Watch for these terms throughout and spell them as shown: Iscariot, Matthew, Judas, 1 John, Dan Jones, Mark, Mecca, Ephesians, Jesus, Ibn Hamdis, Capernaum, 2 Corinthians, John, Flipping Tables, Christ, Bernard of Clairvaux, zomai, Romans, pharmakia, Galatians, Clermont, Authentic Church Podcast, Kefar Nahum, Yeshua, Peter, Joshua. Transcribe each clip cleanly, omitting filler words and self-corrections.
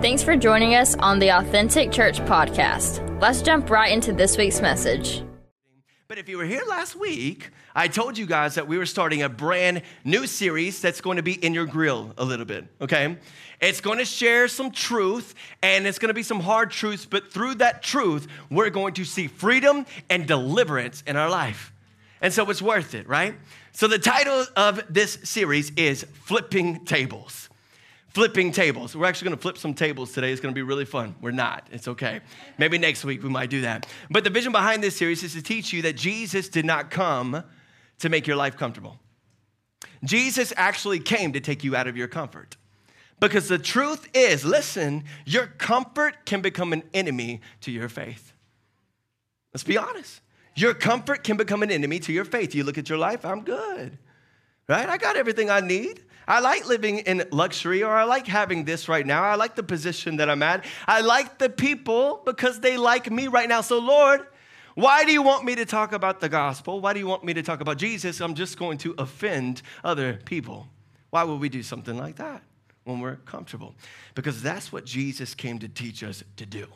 Thanks for joining us on the Authentic Church Podcast. Let's jump right into this week's message. But if you were here last week, I told you guys that we were starting a brand new series that's going to be in your grill a little bit, okay? It's going to share some truth, and it's going to be some hard truths, but through that truth, we're going to see freedom and deliverance in our life. And so it's worth it, right? So the title of this series is Flipping Tables. Flipping tables. We're actually going to flip some tables today. It's going to be really fun. We're not. It's okay. Maybe next week we might do that. But the vision behind this series is to teach you that Jesus did not come to make your life comfortable. Jesus actually came to take you out of your comfort. Because the truth is, listen, your comfort can become an enemy to your faith. Let's be honest. Your comfort can become an enemy to your faith. You look at your life, I'm good, right? I got everything I need. I like living in luxury, or I like having this right now. I like the position that I'm at. I like the people because they like me right now. So, Lord, why do you want me to talk about the gospel? Why do you want me to talk about Jesus? I'm just going to offend other people. Why would we do something like that when we're comfortable? Because that's what Jesus came to teach us to do.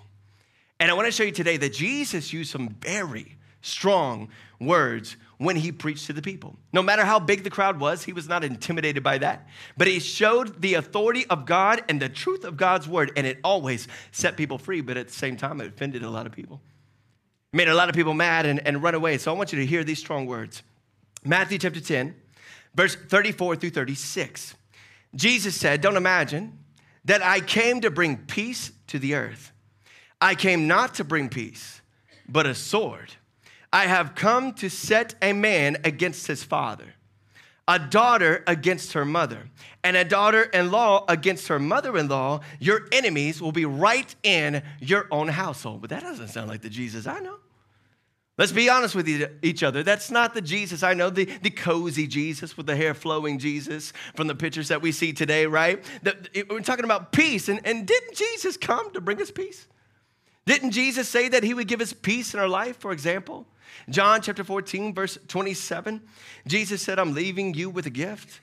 And I want to show you today that Jesus used some very strong words when he preached to the people. No matter how big the crowd was, he was not intimidated by that, but he showed the authority of God and the truth of God's word, and it always set people free, but at the same time, it offended a lot of people. It made a lot of people mad and run away. So I want you to hear these strong words. Matthew chapter 10, verse 34 through 36. Jesus said, "Don't imagine that I came to bring peace to the earth. I came not to bring peace, but a sword. I have come to set a man against his father, a daughter against her mother, and a daughter-in-law against her mother-in-law. Your enemies will be right in your own household." But that doesn't sound like the Jesus I know. Let's be honest with each other. That's not the Jesus I know, the cozy Jesus with the hair flowing Jesus from the pictures that we see today, right? We're talking about peace, and didn't Jesus come to bring us peace? Didn't Jesus say that he would give us peace in our life, for example? John chapter 14, verse 27, Jesus said, "I'm leaving you with a gift,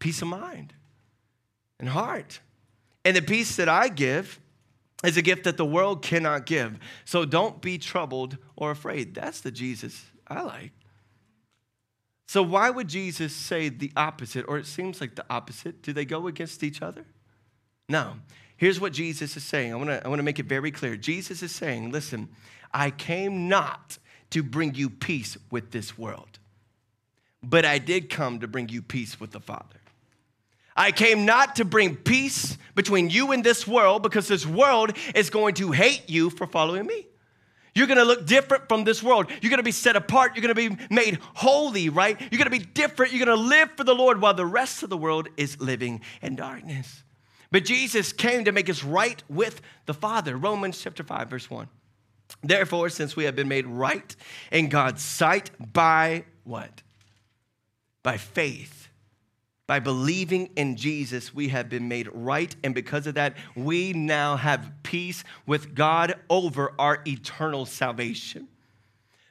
peace of mind and heart. And the peace that I give is a gift that the world cannot give. So don't be troubled or afraid." That's the Jesus I like. So why would Jesus say the opposite, or it seems like the opposite? Do they go against each other? No. Here's what Jesus is saying. I want to make it very clear. Jesus is saying, listen, I came not to bring you peace with this world, but I did come to bring you peace with the Father. I came not to bring peace between you and this world, because this world is going to hate you for following me. You're going to look different from this world. You're going to be set apart. You're going to be made holy, right? You're going to be different. You're going to live for the Lord while the rest of the world is living in darkness. But Jesus came to make us right with the Father. Romans chapter 5, verse 1. Therefore, since we have been made right in God's sight by what? By faith. By believing in Jesus, we have been made right. And because of that, we now have peace with God over our eternal salvation.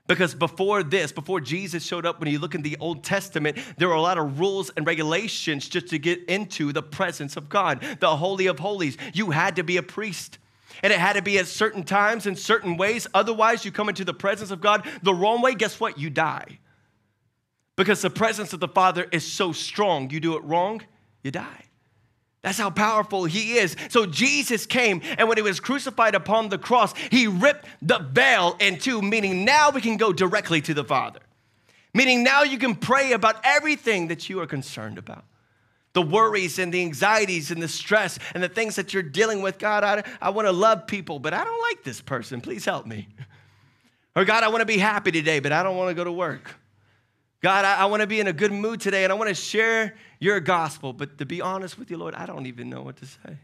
Because before this, before Jesus showed up, when you look in the Old Testament, there were a lot of rules and regulations just to get into the presence of God, the Holy of Holies. You had to be a priest. And it had to be at certain times in certain ways. Otherwise, you come into the presence of God the wrong way. Guess what? You die. Because the presence of the Father is so strong. You do it wrong, you die. That's how powerful he is. So Jesus came, and when he was crucified upon the cross, he ripped the veil in two, meaning now we can go directly to the Father. Meaning now you can pray about everything that you are concerned about. The worries and the anxieties and the stress and the things that you're dealing with. God, I want to love people, but I don't like this person. Please help me. Or God, I want to be happy today, but I don't want to go to work. God, I want to be in a good mood today, and I want to share your gospel. But to be honest with you, Lord, I don't even know what to say.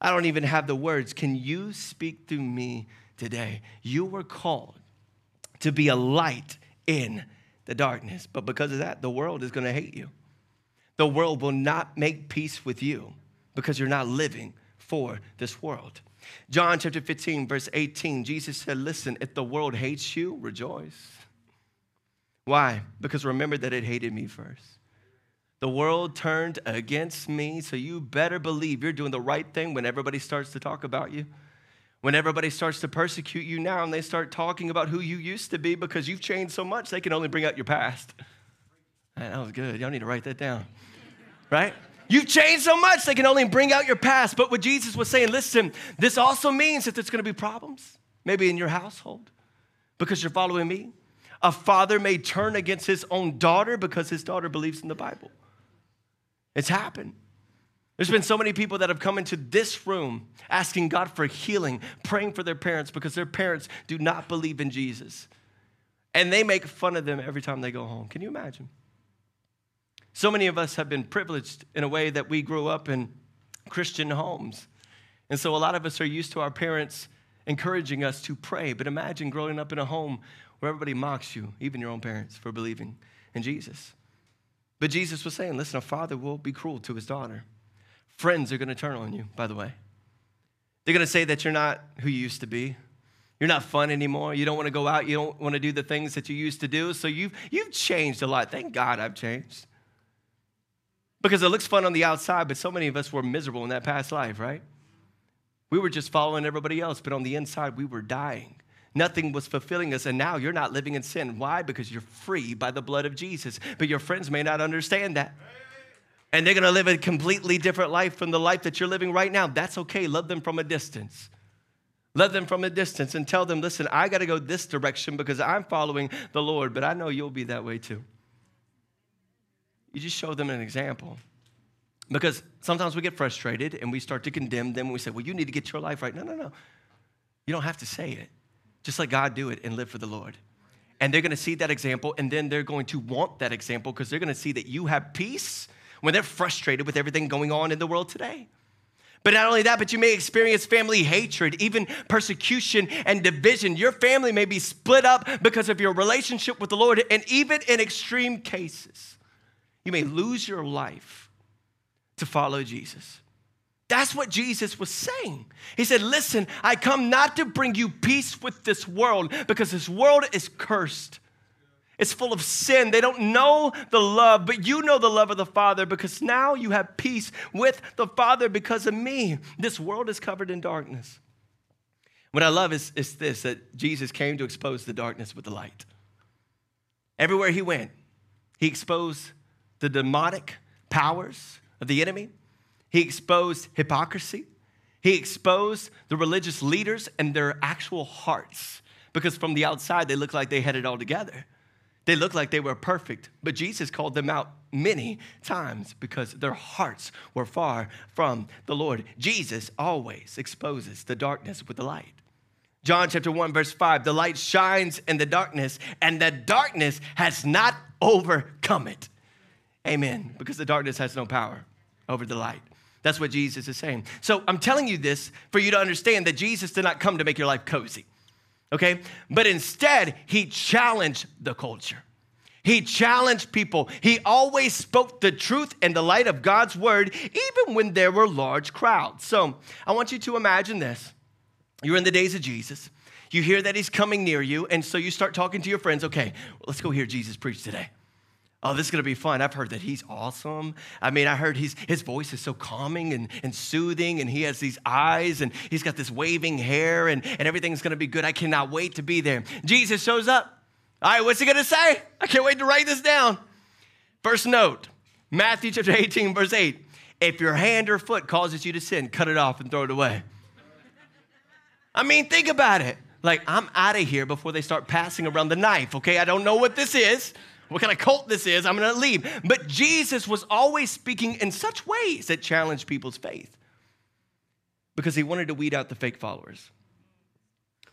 I don't even have the words. Can you speak through me today? You were called to be a light in the darkness. But because of that, the world is going to hate you. The world will not make peace with you because you're not living for this world. John chapter 15, verse 18, Jesus said, listen, if the world hates you, rejoice. Why? Because remember that it hated me first. The world turned against me, so you better believe you're doing the right thing when everybody starts to talk about you, when everybody starts to persecute you now and they start talking about who you used to be because you've changed so much, they can only bring out your past. Man, that was good. Y'all need to write that down, right? You've changed so much, they can only bring out your past. But what Jesus was saying, listen, this also means that there's going to be problems, maybe in your household, because you're following me. A father may turn against his own daughter because his daughter believes in the Bible. It's happened. There's been so many people that have come into this room asking God for healing, praying for their parents because their parents do not believe in Jesus. And they make fun of them every time they go home. Can you imagine? So many of us have been privileged in a way that we grew up in Christian homes. And so a lot of us are used to our parents encouraging us to pray. But imagine growing up in a home where everybody mocks you, even your own parents, for believing in Jesus. But Jesus was saying, listen, a father will be cruel to his daughter. Friends are going to turn on you, by the way. They're going to say that you're not who you used to be. You're not fun anymore. You don't want to go out. You don't want to do the things that you used to do. So you've changed a lot. Thank God I've changed. Because it looks fun on the outside, but so many of us were miserable in that past life, right? We were just following everybody else, but on the inside, we were dying. Nothing was fulfilling us, and now you're not living in sin. Why? Because you're free by the blood of Jesus, but your friends may not understand that. And they're going to live a completely different life from the life that you're living right now. That's okay. Love them from a distance. Love them from a distance and tell them, listen, I got to go this direction because I'm following the Lord, but I know you'll be that way too. You just show them an example. Because sometimes we get frustrated and we start to condemn them. We say, well, you need to get your life right. No, no, no. You don't have to say it. Just let God do it and live for the Lord. And they're going to see that example, and then they're going to want that example because they're going to see that you have peace when they're frustrated with everything going on in the world today. But not only that, but you may experience family hatred, even persecution and division. Your family may be split up because of your relationship with the Lord, and even in extreme cases, you may lose your life to follow Jesus. That's what Jesus was saying. He said, listen, I come not to bring you peace with this world because this world is cursed. It's full of sin. They don't know the love, but you know the love of the Father because now you have peace with the Father because of me. This world is covered in darkness. What I love is this, that Jesus came to expose the darkness with the light. Everywhere he went, he exposed the demonic powers of the enemy. He exposed hypocrisy. He exposed the religious leaders and their actual hearts because from the outside, they looked like they had it all together. They looked like they were perfect, but Jesus called them out many times because their hearts were far from the Lord. Jesus always exposes the darkness with the light. John chapter 1, verse 5, the light shines in the darkness, and the darkness has not overcome it. Amen. Because the darkness has no power over the light. That's what Jesus is saying. So I'm telling you this for you to understand that Jesus did not come to make your life cozy, okay? But instead, he challenged the culture. He challenged people. He always spoke the truth and the light of God's word, even when there were large crowds. So I want you to imagine this. You're in the days of Jesus. You hear that he's coming near you, and so you start talking to your friends. Okay, let's go hear Jesus preach today. Oh, this is going to be fun. I've heard that he's awesome. I mean, I heard his voice is so calming and soothing, and he has these eyes, and he's got this waving hair, and everything's going to be good. I cannot wait to be there. Jesus shows up. All right, what's he going to say? I can't wait to write this down. First note, Matthew chapter 18, verse 8. If your hand or foot causes you to sin, cut it off and throw it away. I mean, think about it. Like, I'm out of here before they start passing around the knife, okay? I don't know what this is. What kind of cult this is, I'm going to leave. But Jesus was always speaking in such ways that challenged people's faith because he wanted to weed out the fake followers.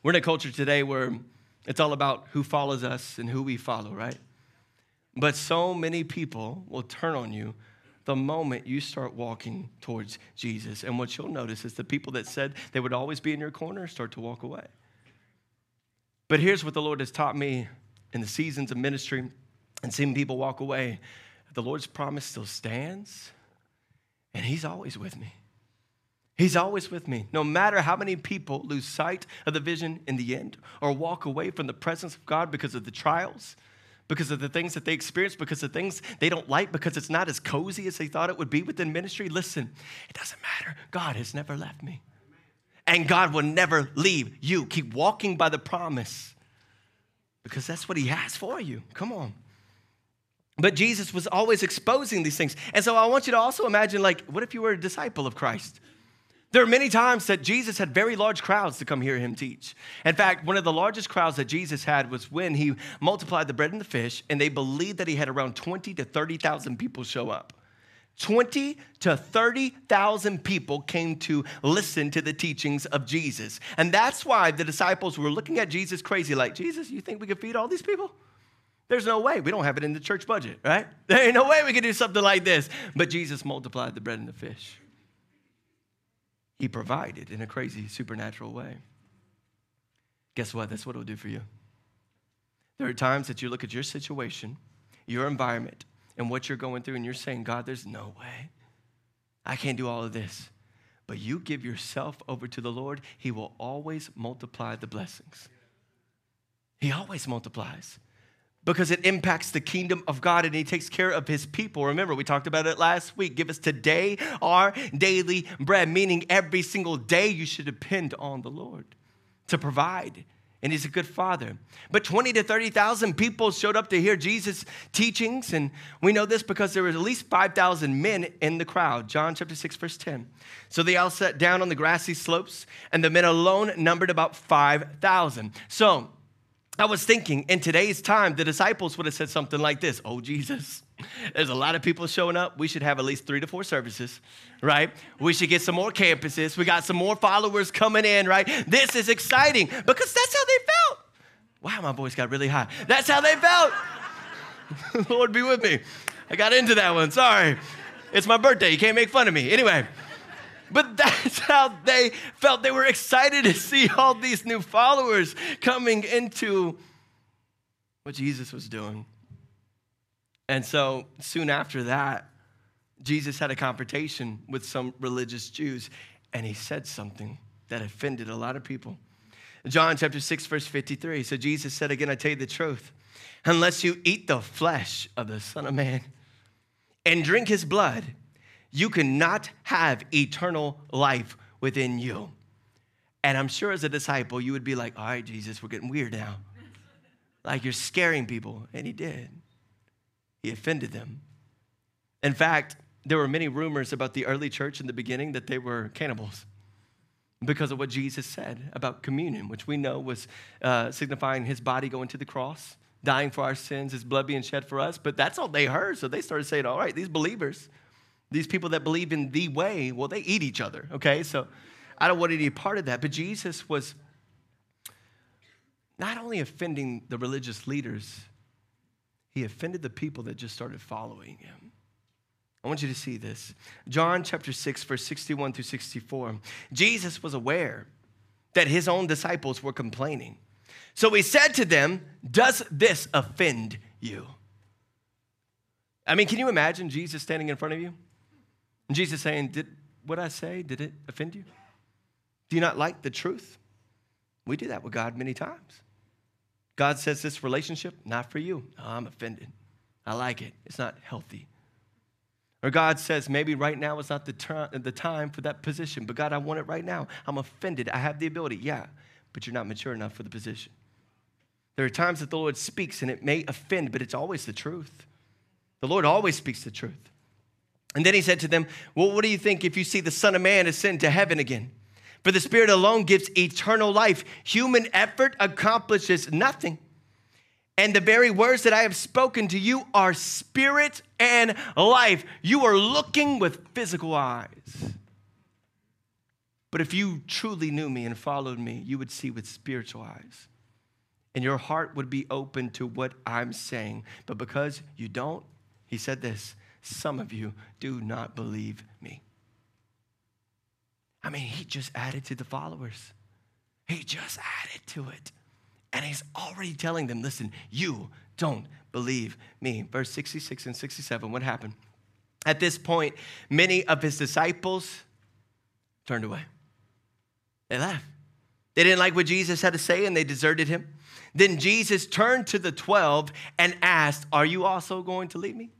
We're in a culture today where it's all about who follows us and who we follow, right? But so many people will turn on you the moment you start walking towards Jesus. And what you'll notice is the people that said they would always be in your corner start to walk away. But here's what the Lord has taught me in the seasons of ministry and seeing people walk away, the Lord's promise still stands, and he's always with me. He's always with me. No matter how many people lose sight of the vision in the end or walk away from the presence of God because of the trials, because of the things that they experience, because of things they don't like, because it's not as cozy as they thought it would be within ministry. Listen, it doesn't matter. God has never left me. And God will never leave you. Keep walking by the promise because that's what he has for you. Come on. But Jesus was always exposing these things. And so I want you to also imagine, like, what if you were a disciple of Christ? There are many times that Jesus had very large crowds to come hear him teach. In fact, one of the largest crowds that Jesus had was when he multiplied the bread and the fish, and they believed that he had around 20,000 to 30,000 people show up. 20,000 to 30,000 people came to listen to the teachings of Jesus. And that's why the disciples were looking at Jesus crazy, like, Jesus, you think we could feed all these people? There's no way. We don't have it in the church budget, right? There ain't no way we could do something like this. But Jesus multiplied the bread and the fish. He provided in a crazy supernatural way. Guess what? That's what it'll do for you. There are times that you look at your situation, your environment, and what you're going through, and you're saying, God, there's no way. I can't do all of this. But you give yourself over to the Lord, he will always multiply the blessings. He always multiplies. Because it impacts the kingdom of God and he takes care of his people. Remember, we talked about it last week. Give us today our daily bread, meaning every single day you should depend on the Lord to provide. And he's a good father. But 20 to 30,000 people showed up to hear Jesus' teachings. And we know this because there were at least 5,000 men in the crowd. John chapter 6, verse 10. So they all sat down on the grassy slopes and the men alone numbered about 5,000. So I was thinking, in today's time, the disciples would have said something like this. Oh, Jesus, there's a lot of people showing up. We should have at least 3 to 4 services, right? We should get some more campuses. We got some more followers coming in, right? This is exciting because that's how they felt. Wow, my voice got really high. That's how they felt. Lord, be with me. I got into that one. Sorry. It's my birthday. You can't make fun of me. Anyway. But that's how they felt. They were excited to see all these new followers coming into what Jesus was doing. And so soon after that, Jesus had a confrontation with some religious Jews, and he said something that offended a lot of people. John chapter 6, verse 53. So Jesus said, again, I tell you the truth, unless you eat the flesh of the Son of Man and drink his blood, you cannot have eternal life within you. And I'm sure as a disciple, you would be like, all right, Jesus, we're getting weird now. Like you're scaring people. And he did. He offended them. In fact, there were many rumors about the early church in the beginning that they were cannibals because of what Jesus said about communion, which we know was signifying his body going to the cross, dying for our sins, his blood being shed for us. But that's all they heard. So they started saying, all right, these believers, these people that believe in the way, well, they eat each other, okay? So I don't want any part of that. But Jesus was not only offending the religious leaders, he offended the people that just started following him. I want you to see this. John chapter 6, verse 61 through 64. Jesus was aware that his own disciples were complaining. So he said to them, does this offend you? I mean, can you imagine Jesus standing in front of you? And Jesus saying, did what I say, did it offend you? Do you not like the truth? We do that with God many times. God says this relationship, not for you. Oh, I'm offended. I like it. It's not healthy. Or God says, maybe right now is not the time for that position, but God, I want it right now. I'm offended. I have the ability. Yeah, but you're not mature enough for the position. There are times that the Lord speaks and it may offend, but it's always the truth. The Lord always speaks the truth. And then he said to them, well, what do you think if you see the Son of Man ascend to heaven again? For the Spirit alone gives eternal life. Human effort accomplishes nothing. And the very words that I have spoken to you are spirit and life. You are looking with physical eyes. But if you truly knew me and followed me, you would see with spiritual eyes. And your heart would be open to what I'm saying. But because you don't, he said this, some of you do not believe me. I mean, he just added to the followers. He just added to it. And he's already telling them, listen, you don't believe me. Verse 66 and 67, what happened? At this point, many of his disciples turned away. They left. They didn't like what Jesus had to say, and they deserted him. Then Jesus turned to the 12 and asked, are you also going to leave me?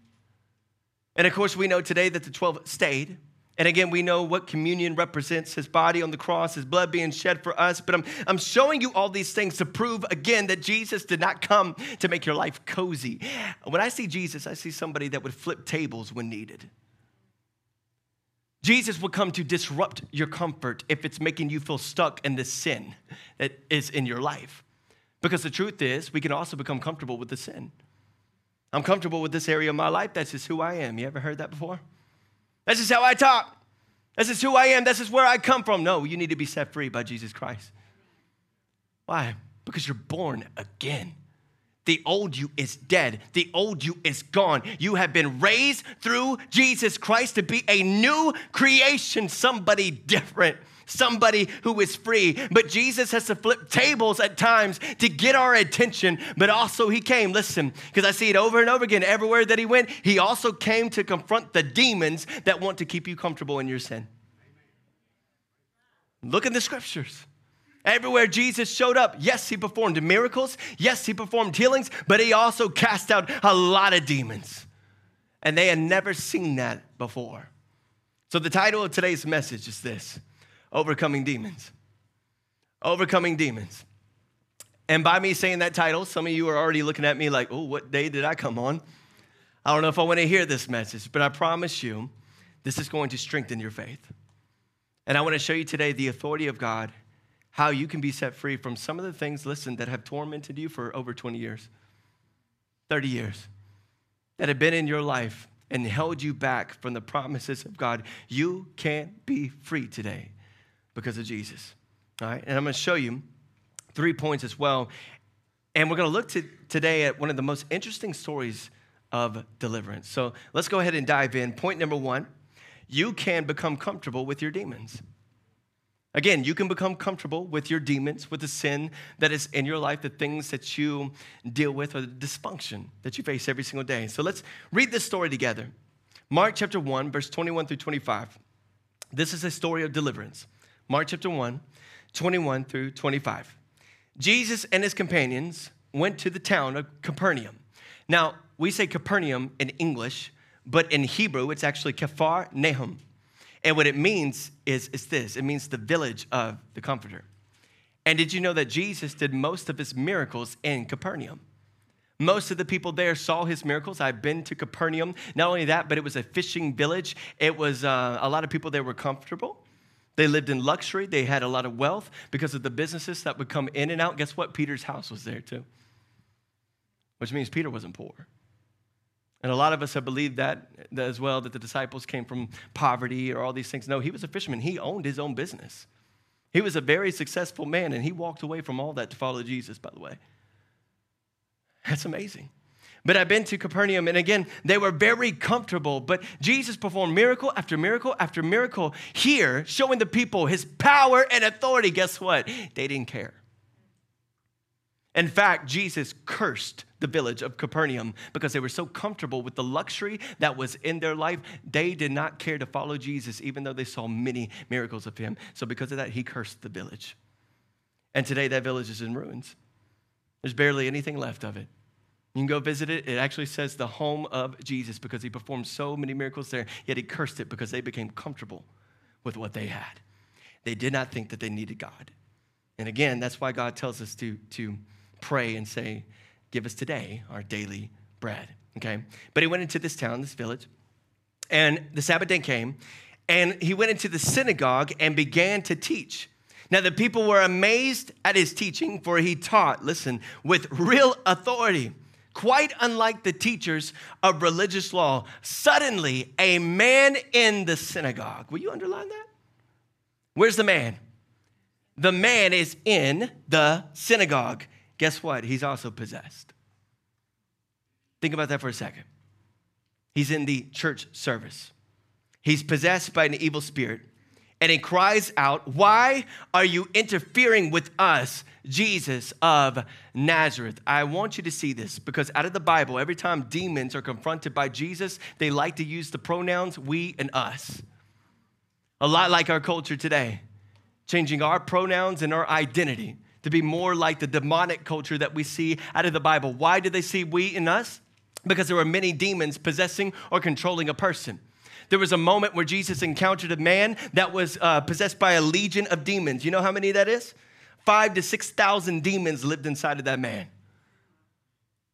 And of course, we know today that the 12 stayed. And again, we know what communion represents, his body on the cross, his blood being shed for us. But I'm showing you all these things to prove, again, that Jesus did not come to make your life cozy. When I see Jesus, I see somebody that would flip tables when needed. Jesus will come to disrupt your comfort if it's making you feel stuck in the sin that is in your life. Because the truth is, we can also become comfortable with the sin. I'm comfortable with this area of my life. That's just who I am. You ever heard that before? This is how I talk. This is who I am. This is where I come from. No, you need to be set free by Jesus Christ. Why? Because you're born again. The old you is dead. The old you is gone. You have been raised through Jesus Christ to be a new creation, somebody different, somebody who is free. But Jesus has to flip tables at times to get our attention, but also he came, listen, because I see it over and over again, everywhere that he went, he also came to confront the demons that want to keep you comfortable in your sin. Look in the scriptures. Everywhere Jesus showed up, yes, he performed miracles, yes, he performed healings, but he also cast out a lot of demons, and they had never seen that before. So the title of today's message is this: Overcoming Demons. Overcoming Demons. And by me saying that title, some of you are already looking at me like, oh, what day did I come on? I don't know if I want to hear this message, but I promise you, this is going to strengthen your faith. And I want to show you today the authority of God, how you can be set free from some of the things, listen, that have tormented you for over 20 years, 30 years, that have been in your life and held you back from the promises of God. You can't be free today because of Jesus, all right? And I'm gonna show you 3 points as well. And we're gonna look today at one of the most interesting stories of deliverance. So let's go ahead and dive in. Point number one, you can become comfortable with your demons. Again, you can become comfortable with your demons, with the sin that is in your life, the things that you deal with, or the dysfunction that you face every single day. So let's read this story together. Mark chapter 1, verse 21 through 25. This is a story of deliverance. Mark chapter 1, 21 through 25. Jesus and his companions went to the town of Capernaum. Now, we say Capernaum in English, but in Hebrew, it's actually Kefar Nahum. And what it means is this. It means the village of the Comforter. And did you know that Jesus did most of his miracles in Capernaum? Most of the people there saw his miracles. I've been to Capernaum. Not only that, but it was a fishing village. It was a lot of people that were comfortable. They lived in luxury. They had a lot of wealth because of the businesses that would come in and out. Guess what? Peter's house was there too, which means Peter wasn't poor. And a lot of us have believed that as well, that the disciples came from poverty or all these things. No, he was a fisherman. He owned his own business. He was a very successful man, and he walked away from all that to follow Jesus, by the way. That's amazing. But I've been to Capernaum, and again, they were very comfortable. But Jesus performed miracle after miracle after miracle here, showing the people his power and authority. Guess what? They didn't care. In fact, Jesus cursed the village of Capernaum because they were so comfortable with the luxury that was in their life. They did not care to follow Jesus, even though they saw many miracles of him. So because of that, he cursed the village. And today, that village is in ruins. There's barely anything left of it. You can go visit it. It actually says the home of Jesus because he performed so many miracles there, yet he cursed it because they became comfortable with what they had. They did not think that they needed God. And again, that's why God tells us to pray and say, give us today our daily bread, okay? But he went into this town, this village, and the Sabbath day came, and he went into the synagogue and began to teach. Now, the people were amazed at his teaching, for he taught, listen, with real authority, quite unlike the teachers of religious law. Suddenly, a man in the synagogue. Will you underline that? Where's the man? The man is in the synagogue. Guess what? He's also possessed. Think about that for a second. He's in the church service. He's possessed by an evil spirit. And he cries out, why are you interfering with us, Jesus of Nazareth? I want you to see this because out of the Bible, every time demons are confronted by Jesus, they like to use the pronouns we and us. A lot like our culture today. changing our pronouns and our identity to be more like the demonic culture that we see out of the Bible. Why do they see we in us? Because there were many demons possessing or controlling a person. There was a moment where Jesus encountered a man that was possessed by a legion of demons. You know how many that is? 5,000 to 6,000 demons lived inside of that man.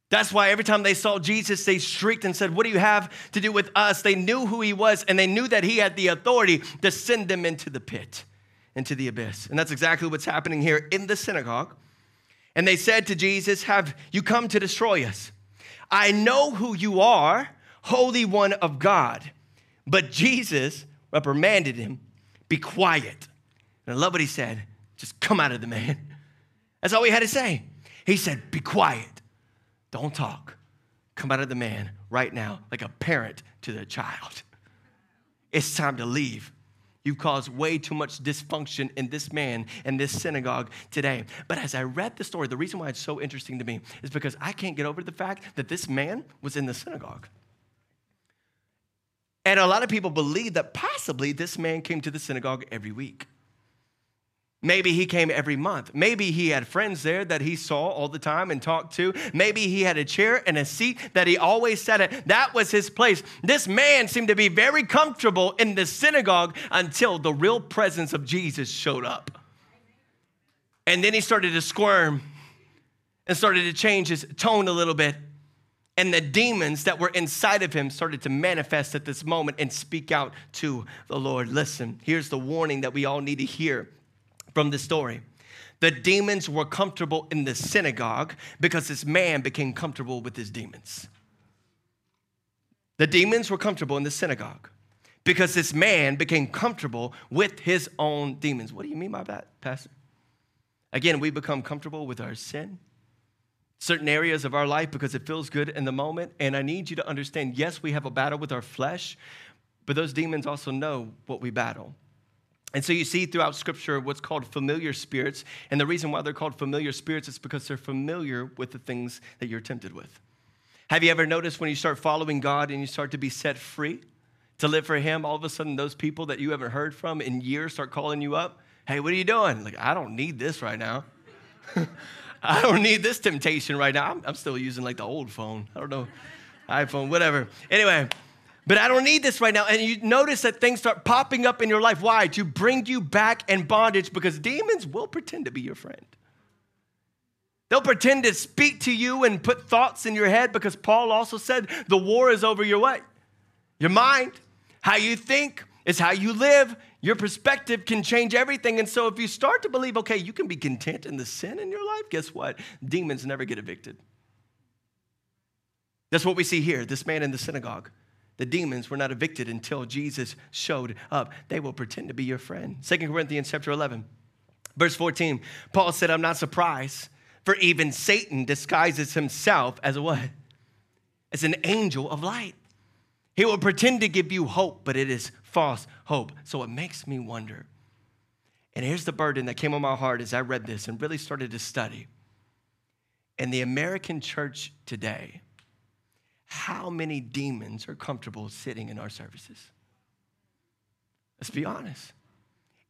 That's why every time they saw Jesus, they shrieked and said, "What do you have to do with us?" They knew who he was, and they knew that he had the authority to send them into the pit, into the abyss. And that's exactly what's happening here in the synagogue. And they said to Jesus, "Have you come to destroy us? I know who you are, Holy One of God." But Jesus reprimanded him, "Be quiet." And I love what he said, "Just come out of the man." That's all he had to say. He said, "Be quiet. Don't talk. Come out of the man right now," like a parent to their child. It's time to leave. You've caused way too much dysfunction in this man and this synagogue today. But as I read the story, the reason why it's so interesting to me is because I can't get over the fact that this man was in the synagogue. And a lot of people believe that possibly this man came to the synagogue every week. Maybe he came every month. Maybe he had friends there that he saw all the time and talked to. Maybe he had a chair and a seat that he always sat at. That was his place. This man seemed to be very comfortable in the synagogue until the real presence of Jesus showed up. And then he started to squirm and started to change his tone a little bit. And the demons that were inside of him started to manifest at this moment and speak out to the Lord. Listen, here's the warning that we all need to hear from the story. The demons were comfortable in the synagogue because this man became comfortable with his demons. The demons were comfortable in the synagogue because this man became comfortable with his own demons. What do you mean by that, Pastor? Again, we become comfortable with our sin, certain areas of our life because it feels good in the moment. And I need you to understand, yes, we have a battle with our flesh, but those demons also know what we battle. And so you see throughout Scripture what's called familiar spirits. And the reason why they're called familiar spirits is because they're familiar with the things that you're tempted with. Have you ever noticed when you start following God and you start to be set free to live for Him, all of a sudden those people that you haven't heard from in years start calling you up? "Hey, what are you doing?" Like, I don't need this right now. I don't need this temptation right now. I'm still using like the old phone. I don't know, iPhone, whatever. Anyway. But I don't need this right now. And you notice that things start popping up in your life. Why? To bring you back in bondage, because demons will pretend to be your friend. They'll pretend to speak to you and put thoughts in your head, because Paul also said the war is over your what? Your mind. How you think is how you live. Your perspective can change everything. And so if you start to believe, okay, you can be content in the sin in your life, guess what? Demons never get evicted. That's what we see here, this man in the synagogue. The demons were not evicted until Jesus showed up. They will pretend to be your friend. 2 Corinthians chapter 11, verse 14. Paul said, "I'm not surprised, for even Satan disguises himself as a what? As an angel of light. He will pretend to give you hope, but it is false hope." So it makes me wonder. And here's the burden that came on my heart as I read this and really started to study. In the American church today, how many demons are comfortable sitting in our services? Let's be honest.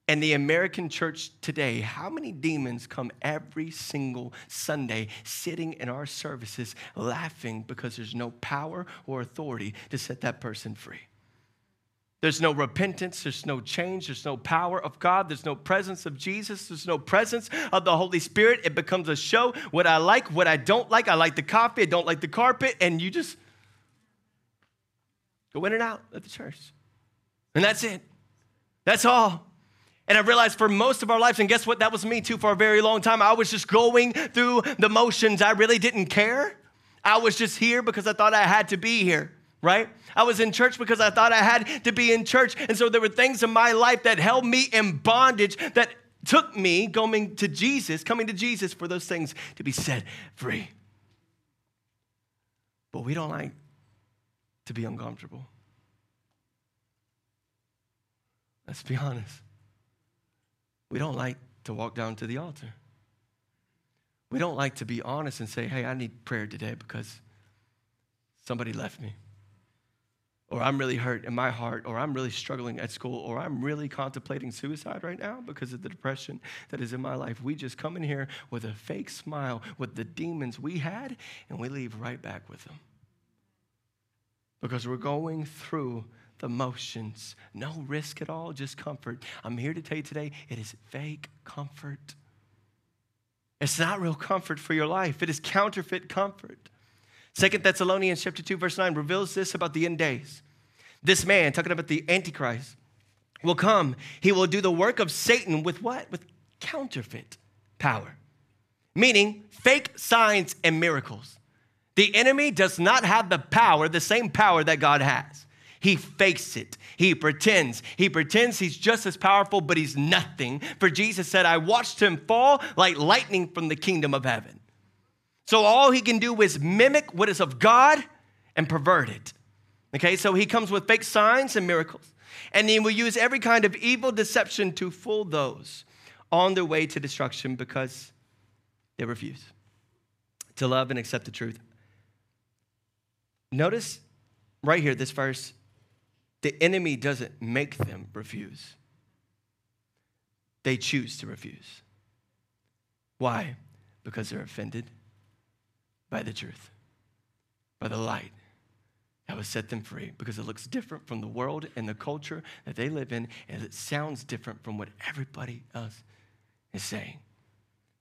In the American church today, how many demons come every single Sunday sitting in our services laughing because there's no power or authority to set that person free? There's no repentance, there's no change, there's no power of God, there's no presence of Jesus, there's no presence of the Holy Spirit. It becomes a show, what I like, what I don't like. I like the coffee, I don't like the carpet, and you just go in and out of the church. And that's it. That's all. And I realized for most of our lives, and guess what? That was me too for a very long time. I was just going through the motions. I really didn't care. I was just here because I thought I had to be here, right? I was in church because I thought I had to be in church. And so there were things in my life that held me in bondage that took me coming to Jesus for those things to be set free. But we don't like to be uncomfortable. Let's be honest. We don't like to walk down to the altar. We don't like to be honest and say, "Hey, I need prayer today because somebody left me." or I'm really hurt in my heart, or I'm really struggling at school, or I'm really contemplating suicide right now because of the depression that is in my life. We just come in here with a fake smile with the demons we had, and we leave right back with them. Because we're going through the motions. No risk at all, just comfort. I'm here to tell you today, it is fake comfort. It's not real comfort for your life. It is counterfeit comfort. 2 Thessalonians chapter 2, verse 9 reveals this about the end days. This man, talking about the Antichrist, will come. He will do the work of Satan with what? With counterfeit power, meaning fake signs and miracles. The enemy does not have the power, the same power that God has. He fakes it. He pretends. He pretends he's just as powerful, but he's nothing. For Jesus said, I watched him fall like lightning from the kingdom of heaven. So all he can do is mimic what is of God and pervert it. Okay, so he comes with fake signs and miracles. And he will use every kind of evil deception to fool those on their way to destruction because they refuse to love and accept the truth. Notice right here, this verse, the enemy doesn't make them refuse. They choose to refuse. Why? Because they're offended by the truth, by the light that would set them free, because it looks different from the world and the culture that they live in, and it sounds different from what everybody else is saying.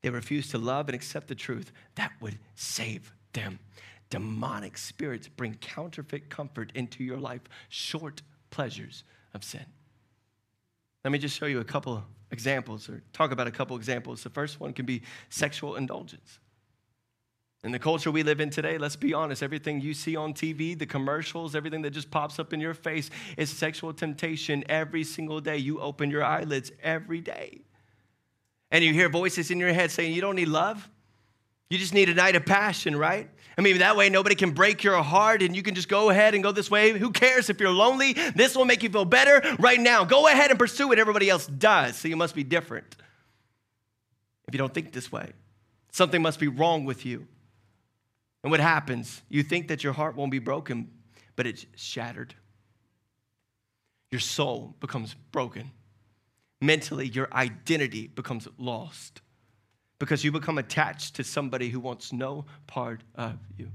They refuse to love and accept the truth that would save them. Demonic spirits bring counterfeit comfort into your life, short pleasures of sin. Let me just show you a couple examples, or talk about a couple examples. The first one can be sexual indulgence. In the culture we live in today, let's be honest, everything you see on TV, the commercials, everything that just pops up in your face is sexual temptation every single day. You open your eyelids every day. And you hear voices in your head saying, you don't need love. You just need a night of passion, right? I mean, that way nobody can break your heart and you can just go ahead and go this way. Who cares if you're lonely? This will make you feel better right now. Go ahead and pursue what everybody else does. So you must be different. If you don't think this way, something must be wrong with you. And what happens? You think that your heart won't be broken, but it's shattered. Your soul becomes broken. Mentally, your identity becomes lost because you become attached to somebody who wants no part of you.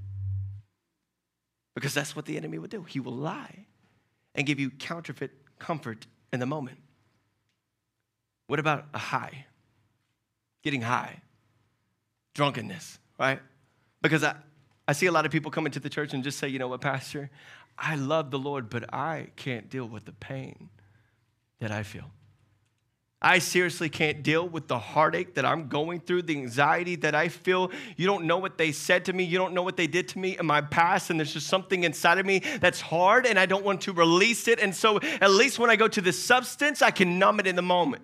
Because that's what the enemy will do. He will lie and give you counterfeit comfort in the moment. What about a high? Getting high. Drunkenness, right? Because I see a lot of people come into the church and just say, you know what, Pastor, I love the Lord, but I can't deal with the pain that I feel. I seriously can't deal with the heartache that I'm going through, the anxiety that I feel. You don't know what they said to me. You don't know what they did to me in my past, and there's just something inside of me that's hard, and I don't want to release it. And so at least when I go to the substance, I can numb it in the moment.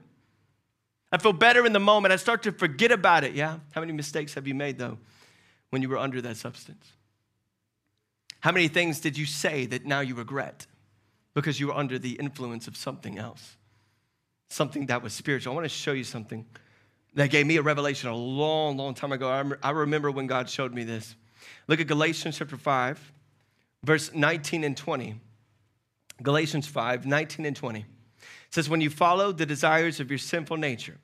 I feel better in the moment. I start to forget about it, yeah? How many mistakes have you made, though, when you were under that substance? How many things did you say that now you regret because you were under the influence of something else, something that was spiritual? I want to show you something that gave me a revelation a long, long time ago. I remember when God showed me this. Look at Galatians chapter 5, verse 19 and 20. Galatians 5, 19 and 20. It says, when you follow the desires of your sinful nature,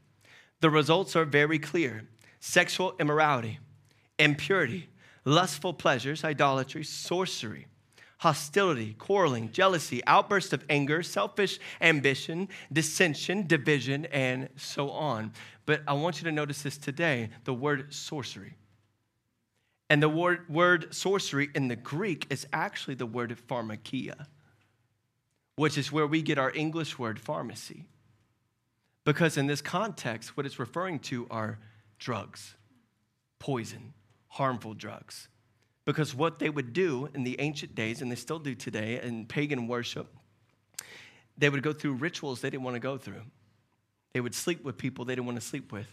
the results are very clear. Sexual immorality, impurity, lustful pleasures, idolatry, sorcery, hostility, quarreling, jealousy, outbursts of anger, selfish ambition, dissension, division, and so on. But I want you to notice this today, the word sorcery. And the word sorcery in the Greek is actually the word pharmakia, which is where we get our English word pharmacy. Because in this context, what it's referring to are drugs, poison, harmful drugs. Because what they would do in the ancient days, and they still do today in pagan worship, they would go through rituals they didn't want to go through. They would sleep with people they didn't want to sleep with.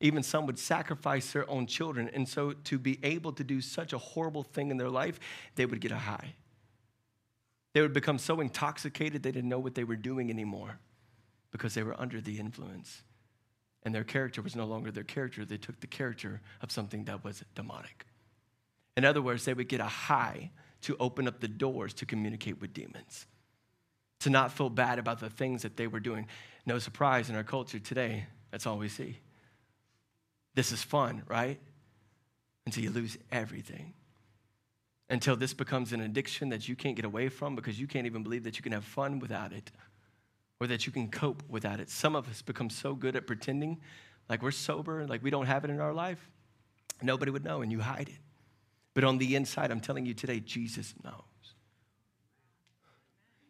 Even some would sacrifice their own children. And so to be able to do such a horrible thing in their life, they would get a high. They would become so intoxicated they didn't know what they were doing anymore because they were under the influence. And their character was no longer their character. They took the character of something that was demonic. In other words, they would get a high to open up the doors to communicate with demons, to not feel bad about the things that they were doing. No surprise, in our culture today, that's all we see. This is fun, right? Until you lose everything. Until this becomes an addiction that you can't get away from because you can't even believe that you can have fun without it or that you can cope without it. Some of us become so good at pretending like we're sober, like we don't have it in our life. Nobody would know, and you hide it. But on the inside, I'm telling you today, Jesus knows.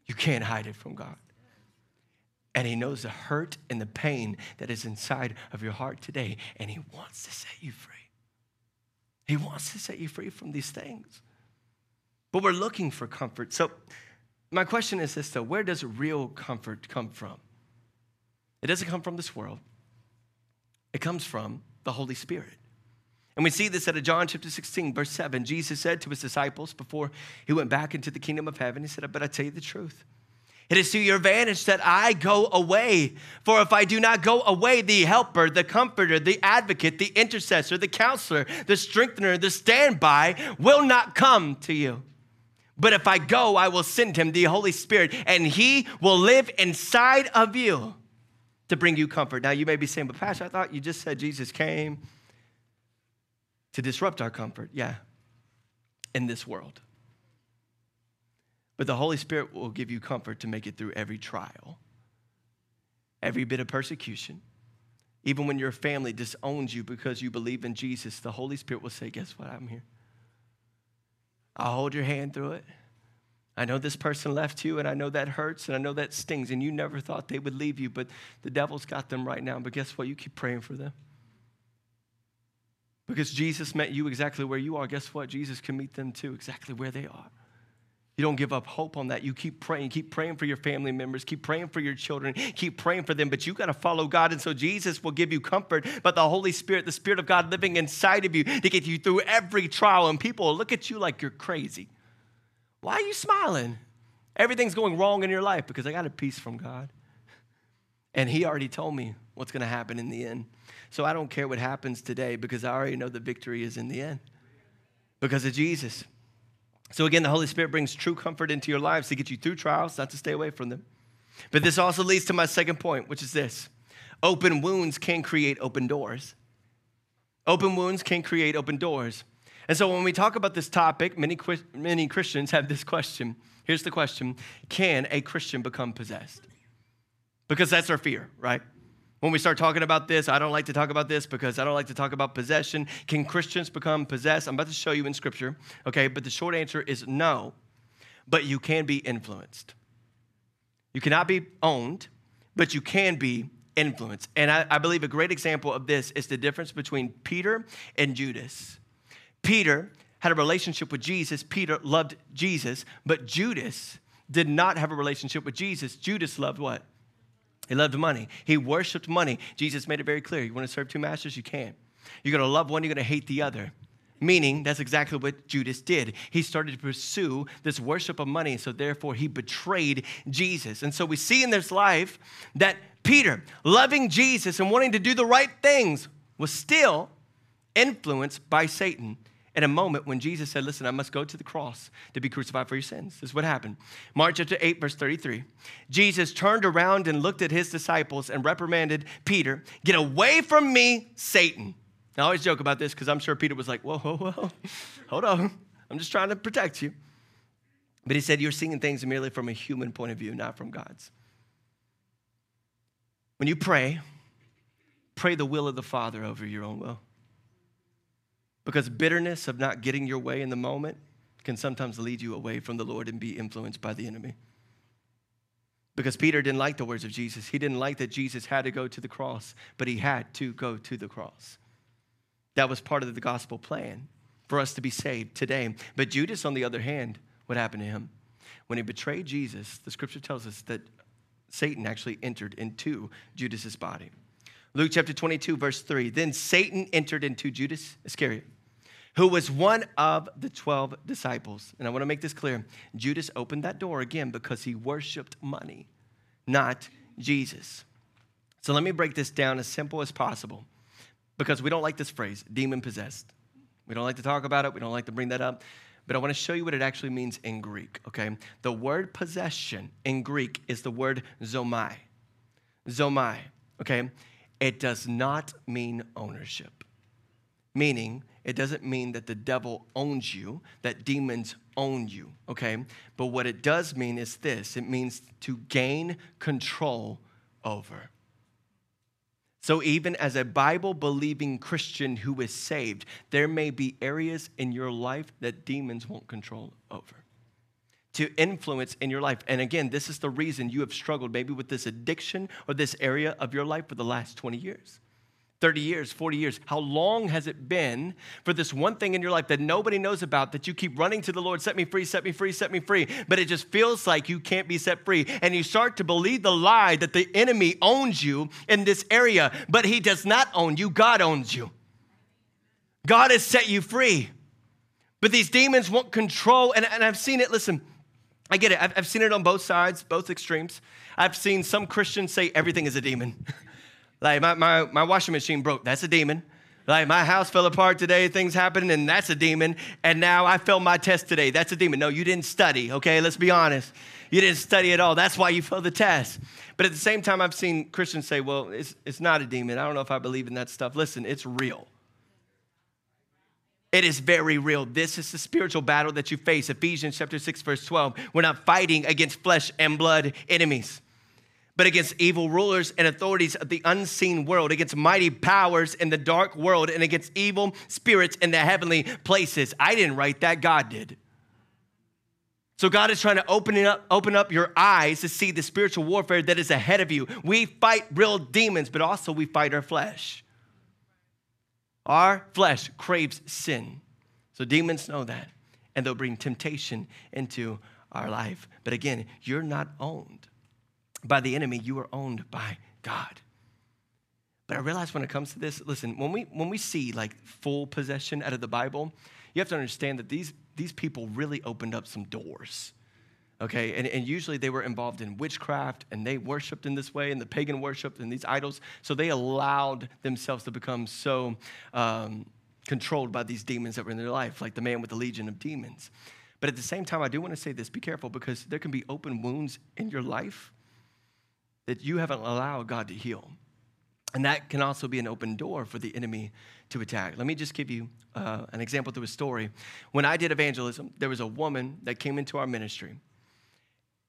You can't hide it from God. And he knows the hurt and the pain that is inside of your heart today, and he wants to set you free. He wants to set you free from these things. But we're looking for comfort. So my question is this, though. Where does real comfort come from? It doesn't come from this world. It comes from the Holy Spirit. And we see this out of John chapter 16, verse 7. Jesus said to his disciples before he went back into the kingdom of heaven, he said, but I tell you the truth. It is to your advantage that I go away. For if I do not go away, the helper, the comforter, the advocate, the intercessor, the counselor, the strengthener, the standby will not come to you. But if I go, I will send him, the Holy Spirit, and he will live inside of you to bring you comfort. Now you may be saying, but Pastor, I thought you just said Jesus came to disrupt our comfort. Yeah, in this world. But the Holy Spirit will give you comfort to make it through every trial, every bit of persecution. Even when your family disowns you because you believe in Jesus, the Holy Spirit will say, guess what? I'm here. I'll hold your hand through it. I know this person left you, and I know that hurts, and I know that stings, and you never thought they would leave you, but the devil's got them right now. But guess what? You keep praying for them. Because Jesus met you exactly where you are. Guess what? Jesus can meet them too, exactly where they are. You don't give up hope on that. You keep praying for your family members, keep praying for your children, keep praying for them, but you got to follow God. And so Jesus will give you comfort, but the Holy Spirit, the Spirit of God living inside of you to get you through every trial. And people will look at you like you're crazy. Why are you smiling? Everything's going wrong in your life because I got a peace from God. And he already told me what's going to happen in the end. So I don't care what happens today because I already know the victory is in the end because of Jesus. So again, the Holy Spirit brings true comfort into your lives to get you through trials, not to stay away from them. But this also leads to my second point, which is this. Open wounds can create open doors. Open wounds can create open doors. And so when we talk about this topic, many Christians have this question. Here's the question. Can a Christian become possessed? Because that's our fear, right? When we start talking about this, I don't like to talk about this because I don't like to talk about possession. Can Christians become possessed? I'm about to show you in Scripture, okay? But the short answer is no, but you can be influenced. You cannot be owned, but you can be influenced. And I believe a great example of this is the difference between Peter and Judas. Peter had a relationship with Jesus. Peter loved Jesus, but Judas did not have a relationship with Jesus. Judas loved what? He loved money. He worshiped money. Jesus made it very clear. You want to serve two masters? You can. You're going to love one. You're going to hate the other. Meaning, that's exactly what Judas did. He started to pursue this worship of money, so therefore he betrayed Jesus. And so we see in this life that Peter, loving Jesus and wanting to do the right things, was still influenced by Satan. In a moment when Jesus said, listen, I must go to the cross to be crucified for your sins. This is what happened. Mark chapter 8, verse 33. Jesus turned around and looked at his disciples and reprimanded Peter, get away from me, Satan. I always joke about this because I'm sure Peter was like, whoa, hold on. I'm just trying to protect you. But he said, you're seeing things merely from a human point of view, not from God's. When you pray, pray the will of the Father over your own will. Because bitterness of not getting your way in the moment can sometimes lead you away from the Lord and be influenced by the enemy. Because Peter didn't like the words of Jesus. He didn't like that Jesus had to go to the cross, but he had to go to the cross. That was part of the gospel plan for us to be saved today. But Judas, on the other hand, what happened to him? When he betrayed Jesus, the scripture tells us that Satan actually entered into Judas's body. Luke chapter 22, verse 3. Then Satan entered into Judas Iscariot, who was one of the 12 disciples. And I want to make this clear. Judas opened that door again because he worshiped money, not Jesus. So let me break this down as simple as possible because we don't like this phrase, demon possessed. We don't like to talk about it. We don't like to bring that up. but I want to show you what it actually means in Greek, okay? The word possession in Greek is the word zomai. Zomai, okay? It does not mean ownership, meaning it doesn't mean that the devil owns you, that demons own you, okay? But what it does mean is this. It means to gain control over. So even as a Bible-believing Christian who is saved, there may be areas in your life that demons won't control over, to influence in your life. And again, this is the reason you have struggled maybe with this addiction or this area of your life for the last 20 years. 30 years, 40 years, how long has it been for this one thing in your life that nobody knows about that you keep running to the Lord, set me free, set me free, set me free, but it just feels like you can't be set free, and you start to believe the lie that the enemy owns you in this area, but he does not own you, God owns you. God has set you free, but these demons want control, and I've seen it, listen, I get it, I've seen it on both sides, both extremes. I've seen some Christians say everything is a demon. Like, my washing machine broke. That's a demon. Like, my house fell apart today. Things happened, and that's a demon. And now I failed my test today. That's a demon. No, you didn't study, okay? Let's be honest. You didn't study at all. That's why you failed the test. But at the same time, I've seen Christians say, well, it's not a demon. I don't know if I believe in that stuff. Listen, it's real. It is very real. This is the spiritual battle that you face. Ephesians chapter 6, verse 12. We're not fighting against flesh and blood enemies, but against evil rulers and authorities of the unseen world, against mighty powers in the dark world, and against evil spirits in the heavenly places. I didn't write that, God did. So God is trying to open up your eyes to see the spiritual warfare that is ahead of you. We fight real demons, but also we fight our flesh. Our flesh craves sin. So demons know that, and they'll bring temptation into our life. But again, you're not owned by the enemy, you are owned by God. But I realize when it comes to this, listen, when we see like full possession out of the Bible, you have to understand that these people really opened up some doors, okay? And usually they were involved in witchcraft, and they worshiped in this way, and the pagan worship and these idols, so they allowed themselves to become so controlled by these demons that were in their life, like the man with the legion of demons. But at the same time, I do want to say this, be careful, because there can be open wounds in your life that you haven't allowed God to heal. And that can also be an open door for the enemy to attack. Let me just give you an example through a story. When I did evangelism, there was a woman that came into our ministry,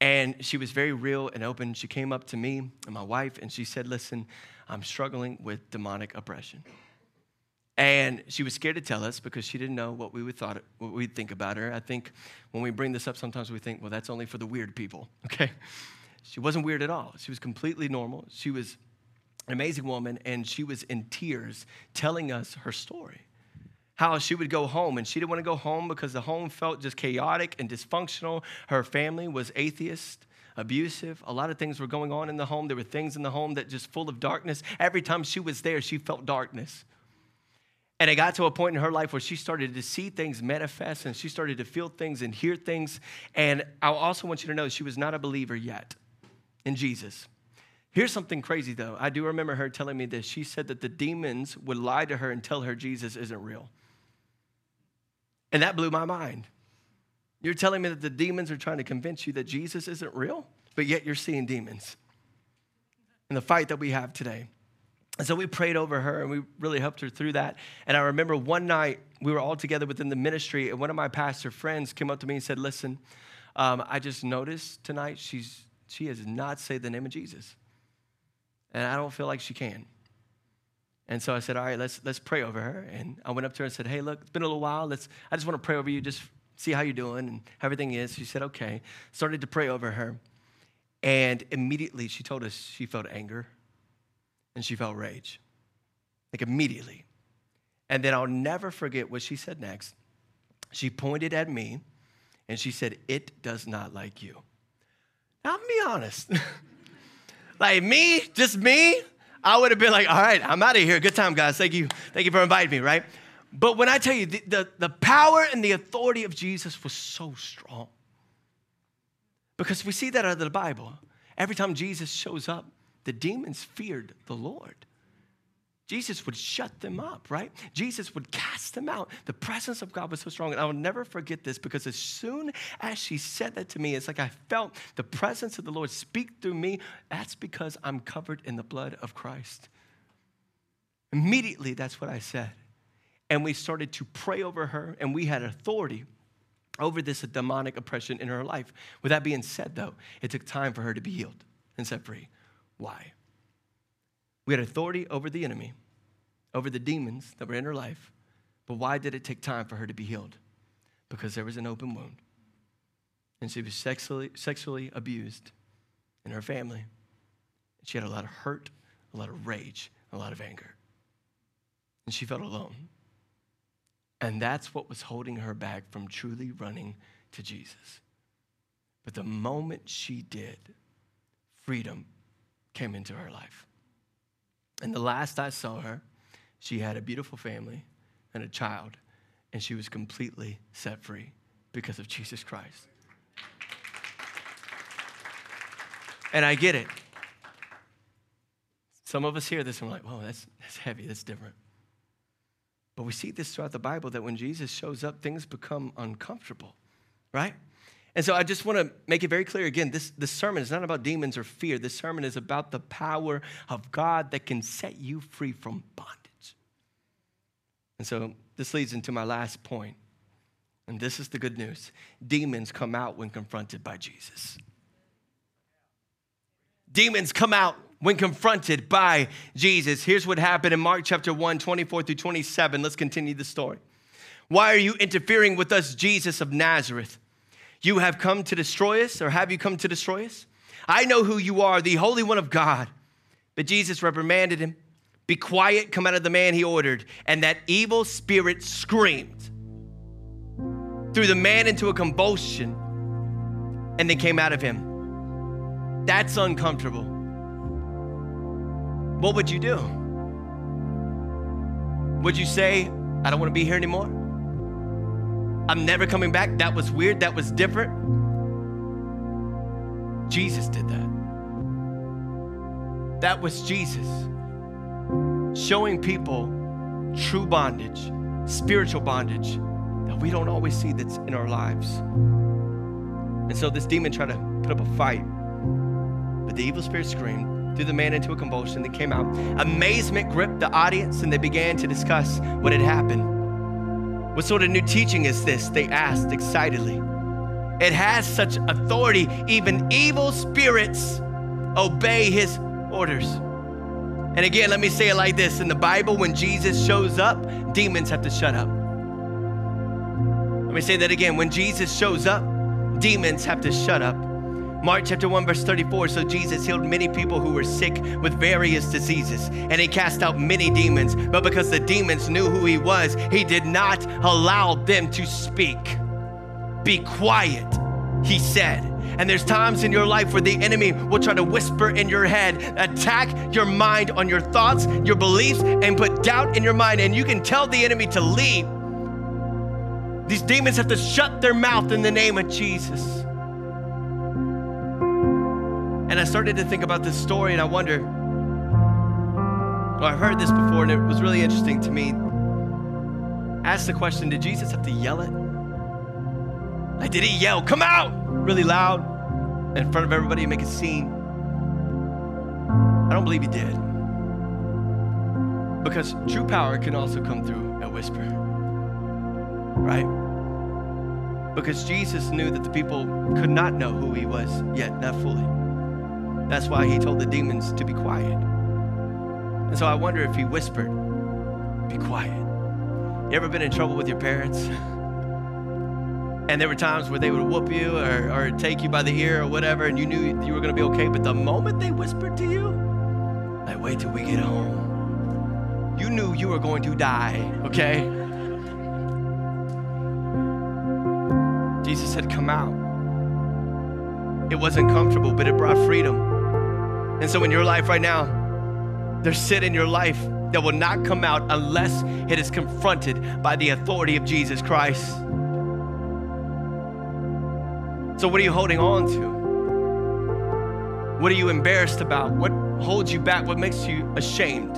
and she was very real and open. She came up to me and my wife, and she said, listen, I'm struggling with demonic oppression. And she was scared to tell us because she didn't know what we'd think about her. I think when we bring this up, sometimes we think, well, that's only for the weird people, okay? She wasn't weird at all. She was completely normal. She was an amazing woman, and she was in tears telling us her story, how she would go home, and she didn't want to go home because the home felt just chaotic and dysfunctional. Her family was atheist, abusive. A lot of things were going on in the home. There were things in the home that just full of darkness. Every time she was there, she felt darkness. And it got to a point in her life where she started to see things manifest, and she started to feel things and hear things. And I also want you to know she was not a believer yet in Jesus. Here's something crazy though. I do remember her telling me this. She said that the demons would lie to her and tell her Jesus isn't real. And that blew my mind. You're telling me that the demons are trying to convince you that Jesus isn't real, but yet you're seeing demons in the fight that we have today. And so we prayed over her, and we really helped her through that. And I remember one night we were all together within the ministry, and one of my pastor friends came up to me and said, listen, I just noticed tonight she has not said the name of Jesus, and I don't feel like she can. And so I said, all right, let's pray over her. And I went up to her and said, hey, look, it's been a little while. I just want to pray over you, just see how you're doing and how everything is. She said, okay. Started to pray over her, and immediately she told us she felt anger and she felt rage, like immediately. And then I'll never forget what she said next. She pointed at me, and she said, it does not like you. Now, I'm gonna be honest. Like me, just me, I would have been like, all right, I'm out of here. Good time, guys. Thank you for inviting me, right? But when I tell you, the power and the authority of Jesus was so strong, because we see that out of the Bible. Every time Jesus shows up, the demons feared the Lord. Jesus would shut them up, right? Jesus would cast them out. The presence of God was so strong. And I will never forget this, because as soon as she said that to me, it's like I felt the presence of the Lord speak through me. That's because I'm covered in the blood of Christ. Immediately, that's what I said. And we started to pray over her, and we had authority over this demonic oppression in her life. With that being said, though, it took time for her to be healed and set free. Why? We had authority over the enemy, over the demons that were in her life. But why did it take time for her to be healed? Because there was an open wound. And she was sexually abused in her family. She had a lot of hurt, a lot of rage, a lot of anger. And she felt alone. And that's what was holding her back from truly running to Jesus. But the moment she did, freedom came into her life. And the last I saw her, she had a beautiful family and a child, and she was completely set free because of Jesus Christ. And I get it. Some of us hear this and we're like, whoa, that's heavy, that's different. But we see this throughout the Bible, that when Jesus shows up, things become uncomfortable, right? And so I just want to make it very clear again, this sermon is not about demons or fear. This sermon is about the power of God that can set you free from bondage. And so this leads into my last point. And this is the good news. Demons come out when confronted by Jesus. Demons come out when confronted by Jesus. Here's what happened in Mark chapter 1, 24 through 27. Let's continue the story. Why are you interfering with us, Jesus of Nazareth? You have come to destroy us, or have you come to destroy us? I know who you are, the Holy One of God. But Jesus reprimanded him. Be quiet, come out of the man, he ordered. And that evil spirit screamed, threw the man into a convulsion, and they came out of him. That's uncomfortable. What would you do? Would you say, I don't want to be here anymore? I'm never coming back. That was weird. That was different. Jesus did that. That was Jesus showing people true bondage, spiritual bondage that we don't always see that's in our lives. And so this demon tried to put up a fight, but the evil spirit screamed, threw the man into a convulsion that came out. Amazement gripped the audience, and they began to discuss what had happened. What sort of new teaching is this? They asked excitedly. It has such authority, even evil spirits obey his orders. And again, let me say it like this. In the Bible, when Jesus shows up, demons have to shut up. Let me say that again. When Jesus shows up, demons have to shut up. Mark chapter 1, verse 34, so Jesus healed many people who were sick with various diseases, and he cast out many demons. But because the demons knew who he was, he did not allow them to speak. Be quiet, he said. And there's times in your life where the enemy will try to whisper in your head, attack your mind on your thoughts, your beliefs, and put doubt in your mind. And you can tell the enemy to leave. These demons have to shut their mouth in the name of Jesus. And I started to think about this story, and I wonder, well, I've heard this before, and it was really interesting to me. Ask the question, did Jesus have to yell it? Like, did he yell, come out, really loud, in front of everybody and make a scene? I don't believe he did. Because true power can also come through a whisper, right? Because Jesus knew that the people could not know who he was yet, not fully. That's why he told the demons to be quiet. And so I wonder if he whispered, be quiet. You ever been in trouble with your parents? And there were times where they would whoop you or take you by the ear or whatever, and you knew you were gonna be okay, but the moment they whispered to you, like, wait till we get home. You knew you were going to die, okay? Jesus said, come out. It wasn't comfortable, but it brought freedom. And so in your life right now, there's sin in your life that will not come out unless it is confronted by the authority of Jesus Christ. So what are you holding on to? What are you embarrassed about? What holds you back? What makes you ashamed?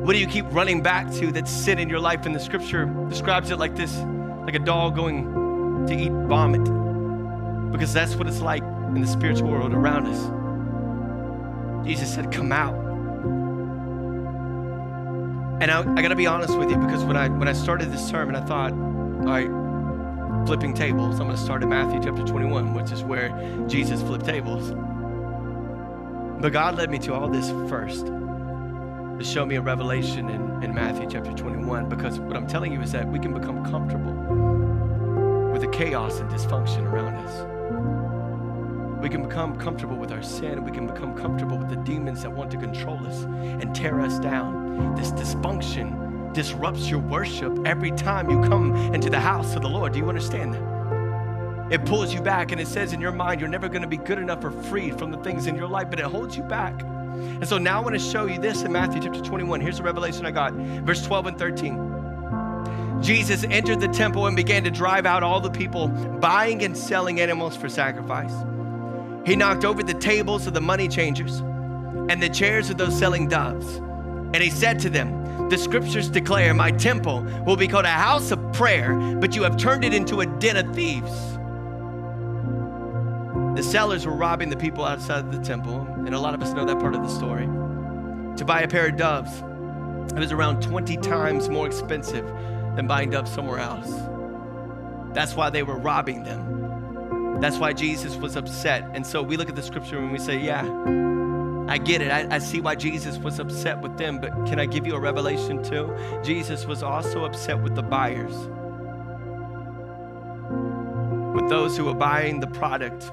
What do you keep running back to that's sin in your life? And the scripture describes it like this, like a dog going to eat vomit, because that's what it's like in the spiritual world around us. Jesus said, come out. And I gotta be honest with you, because when I started this sermon, I thought, all right, flipping tables. I'm gonna start in Matthew chapter 21, which is where Jesus flipped tables. But God led me to all this first to show me a revelation in Matthew chapter 21, because what I'm telling you is that we can become comfortable with the chaos and dysfunction around us. We can become comfortable with our sin. We can become comfortable with the demons that want to control us and tear us down. This dysfunction disrupts your worship every time you come into the house of the Lord. Do you understand that? It pulls you back, and it says in your mind, you're never gonna be good enough or freed from the things in your life, but it holds you back. And so now I wanna show you this in Matthew chapter 21. Here's the revelation I got, verse 12 and 13. Jesus entered the temple and began to drive out all the people buying and selling animals for sacrifice. He knocked over the tables of the money changers and the chairs of those selling doves. And he said to them, the scriptures declare my temple will be called a house of prayer, but you have turned it into a den of thieves. The sellers were robbing the people outside of the temple, and a lot of us know that part of the story. To buy a pair of doves, it was around 20 times more expensive than buying doves somewhere else. That's why they were robbing them. That's why Jesus was upset. And so we look at the scripture and we say, yeah, I get it. I see why Jesus was upset with them, but can I give you a revelation too? Jesus was also upset with the buyers, with those who were buying the product.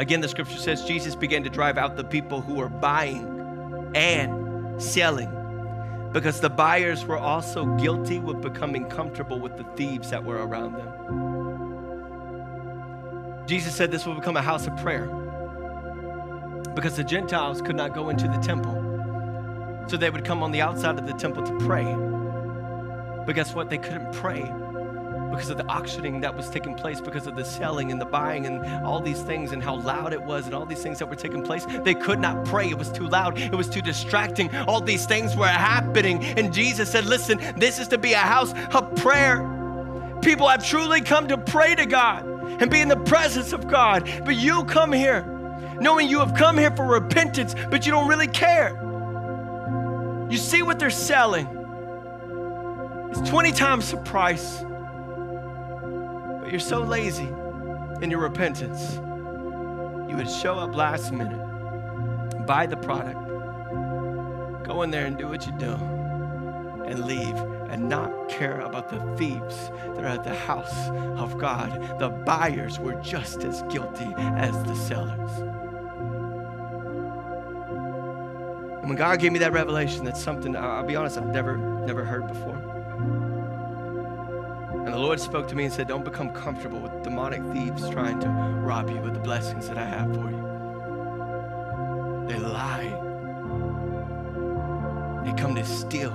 Again, the scripture says Jesus began to drive out the people who were buying and selling, because the buyers were also guilty with becoming comfortable with the thieves that were around them. Jesus said this will become a house of prayer because the Gentiles could not go into the temple. So they would come on the outside of the temple to pray. But guess what? They couldn't pray because of the auctioning that was taking place, because of the selling and the buying and all these things and how loud it was and all these things that were taking place. They could not pray. It was too loud. It was too distracting. All these things were happening. And Jesus said, listen, this is to be a house of prayer. People have truly come to pray to God and be in the presence of God. But you come here knowing you have come here for repentance, but you don't really care. You see what they're selling. It's 20 times the price. But you're so lazy in your repentance. You would show up last minute, buy the product, go in there and do what you do, and leave and not care about the thieves that are at the house of God. The buyers were just as guilty as the sellers. And when God gave me that revelation, that's something, I'll be honest, I've never heard before. And the Lord spoke to me and said, don't become comfortable with demonic thieves trying to rob you of the blessings that I have for you. They lie. They come to steal.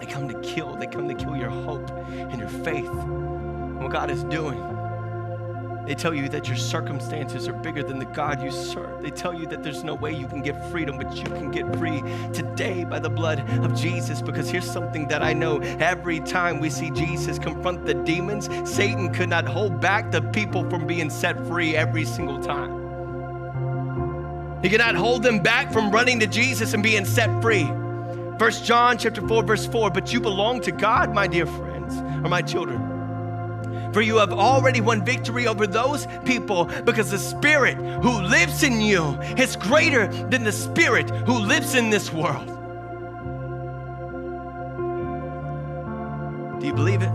They come to kill. They come to kill your hope and your faith and what God is doing. They tell you that your circumstances are bigger than the God you serve. They tell you that there's no way you can get freedom, but you can get free today by the blood of Jesus. Because here's something that I know. Every time we see Jesus confront the demons, Satan could not hold back the people from being set free every single time. He could not hold them back from running to Jesus and being set free. 1 John chapter 4, verse 4, but you belong to God, my dear friends, or my children. For you have already won victory over those people, because the Spirit who lives in you is greater than the spirit who lives in this world. Do you believe it?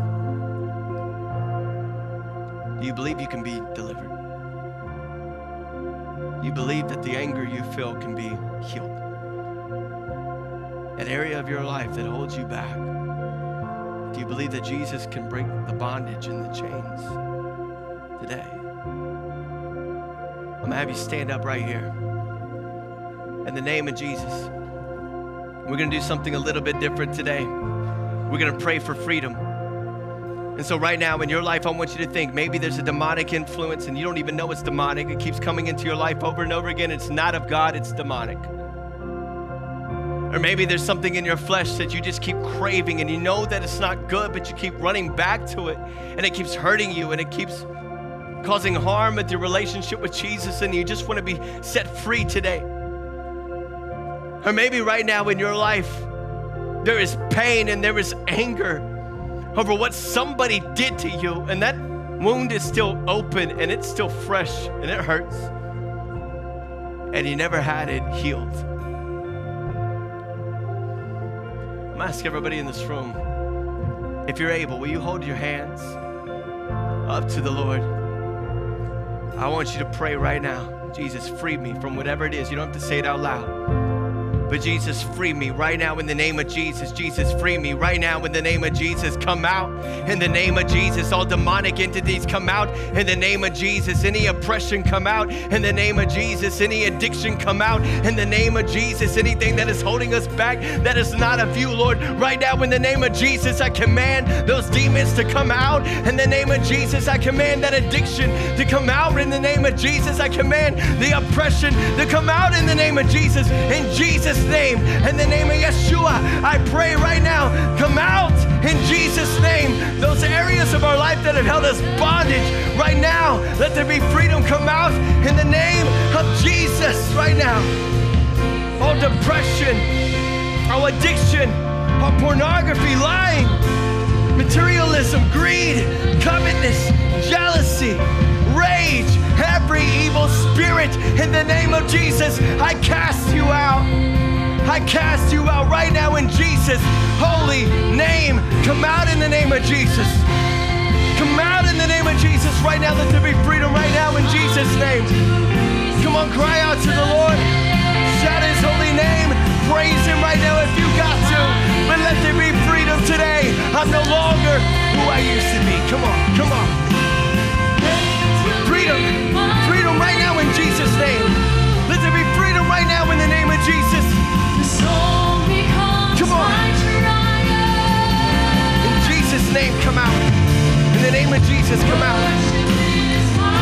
Do you believe you can be delivered? Do you believe that the anger you feel can be healed? That area of your life that holds you back. Do you believe that Jesus can break the bondage and the chains today? I'm gonna have you stand up right here. In the name of Jesus, we're gonna do something a little bit different today. We're gonna pray for freedom. And so right now in your life, I want you to think, maybe there's a demonic influence and you don't even know it's demonic. It keeps coming into your life over and over again. It's not of God, it's demonic. Or maybe there's something in your flesh that you just keep craving and you know that it's not good, but you keep running back to it and it keeps hurting you and it keeps causing harm with your relationship with Jesus, and you just want to be set free today. Or maybe right now in your life, there is pain and there is anger over what somebody did to you, and that wound is still open and it's still fresh and it hurts, and you never had it healed. I'm asking everybody in this room, if you're able, will you hold your hands up to the Lord? I want you to pray right now. Jesus, free me from whatever it is. You don't have to say it out loud. But Jesus, free me right now in the name of Jesus. Jesus, free me right now in the name of Jesus. Come out in the name of Jesus. All demonic entities, come out in the name of Jesus. Any oppression, come out in the name of Jesus. Any addiction, come out in the name of Jesus. Anything that is holding us back that is not of you, Lord, right now in the name of Jesus, I command those demons to come out in the name of Jesus. I command that addiction to come out in the name of Jesus. I command the oppression to come out in the name of Jesus. In Jesus' name, in the name of Yeshua, I pray right now, come out in Jesus' name. Those areas of our life that have held us bondage, right now, let there be freedom come out in the name of Jesus right now. All depression, all addiction, all pornography, lying, materialism, greed, covetousness, jealousy, rage, every evil spirit, in the name of Jesus, I cast you out. I cast you out right now in Jesus' holy name. Come out in the name of Jesus. Come out in the name of Jesus right now. Let there be freedom right now in Jesus' name. Come on, cry out to the Lord. Shout his holy name. Praise him right now if you got to. But let there be freedom today. I'm no longer who I used to be. Come on, come on. Freedom. Freedom right now in Jesus' name. Let there be freedom right now in the name of Jesus. Come on. In Jesus' name, come out. In the name of Jesus, come out.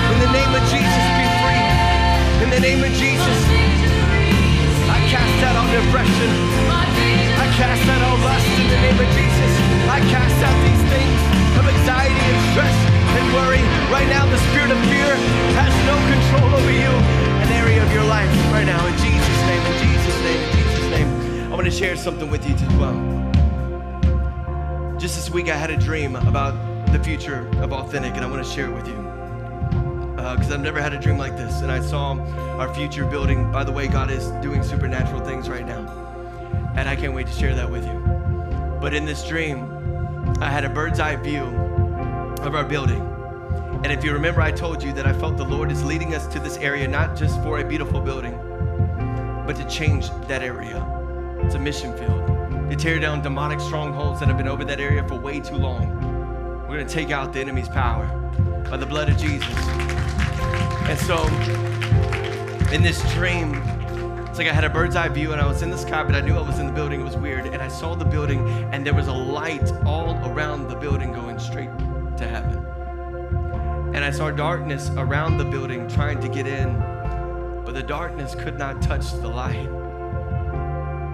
In the name of Jesus, be free. In the name of Jesus, I cast out all depression. I cast out all lust in the name of Jesus. I cast out these things of anxiety and stress and worry. Right now, the spirit of fear has no control over you. An area of your life right now, in Jesus' name, in Jesus' name, in Jesus' name. I want to share something with you as well. Just this week I had a dream about the future of Authentic, and I want to share it with you because I've never had a dream like this. And I saw our future building. By the way, God is doing supernatural things right now, and I can't wait to share that with you. But in this dream, I had a bird's eye view of our building. And if you remember, I told you that I felt the Lord is leading us to this area, not just for a beautiful building, but to change that area. It's a mission field. To tear down demonic strongholds that have been over that area for way too long. We're going to take out the enemy's power by the blood of Jesus. And so, in this dream, it's like I had a bird's eye view and I was in the sky, but I knew I was in the building. It was weird. And I saw the building and there was a light all around the building going straight to heaven. And I saw darkness around the building trying to get in, but the darkness could not touch the light.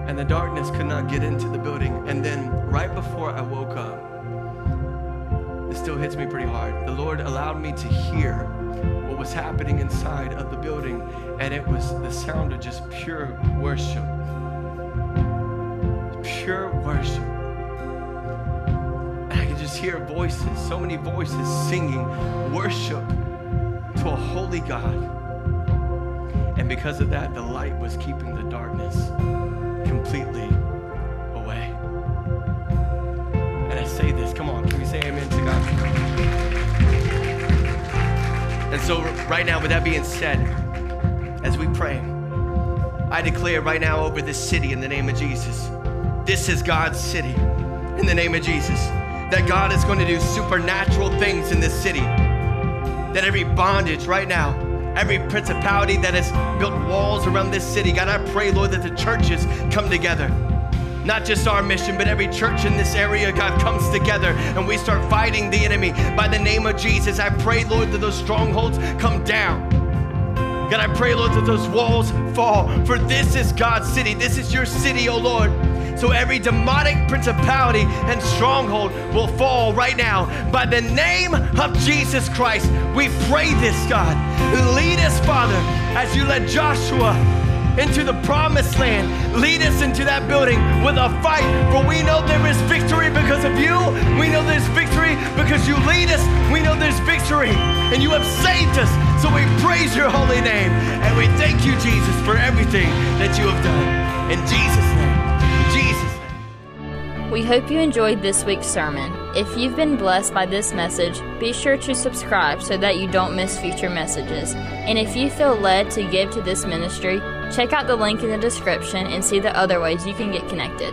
And the darkness could not get into the building. And then right before I woke up, it still hits me pretty hard. The Lord allowed me to hear what was happening inside of the building, and it was the sound of just pure worship. Pure worship. And I could just hear voices, so many voices singing worship to a holy God. And because of that, the light was keeping the darkness completely away. And I say this, come on, can we say amen to God? And so right now, with that being said, as we pray, I declare right now over this city in the name of Jesus, this is God's city in the name of Jesus, that God is going to do supernatural things in this city, that every bondage right now, every principality that has built walls around this city, God, I pray, Lord, that the churches come together. Not just our mission, but every church in this area, God, comes together and we start fighting the enemy. By the name of Jesus, I pray, Lord, that those strongholds come down. God, I pray, Lord, that those walls fall, for this is God's city. This is your city, oh Lord. So every demonic principality and stronghold will fall right now. By the name of Jesus Christ, we pray this, God. Lead us, Father, as you led Joshua into the promised land. Lead us into that building with a fight, for we know there is victory because of you. We know there's victory because you lead us. We know there's victory, and you have saved us. So we praise your holy name, and we thank you, Jesus, for everything that you have done. In Jesus' name. We hope you enjoyed this week's sermon. If you've been blessed by this message, be sure to subscribe so that you don't miss future messages. And if you feel led to give to this ministry, check out the link in the description and see the other ways you can get connected.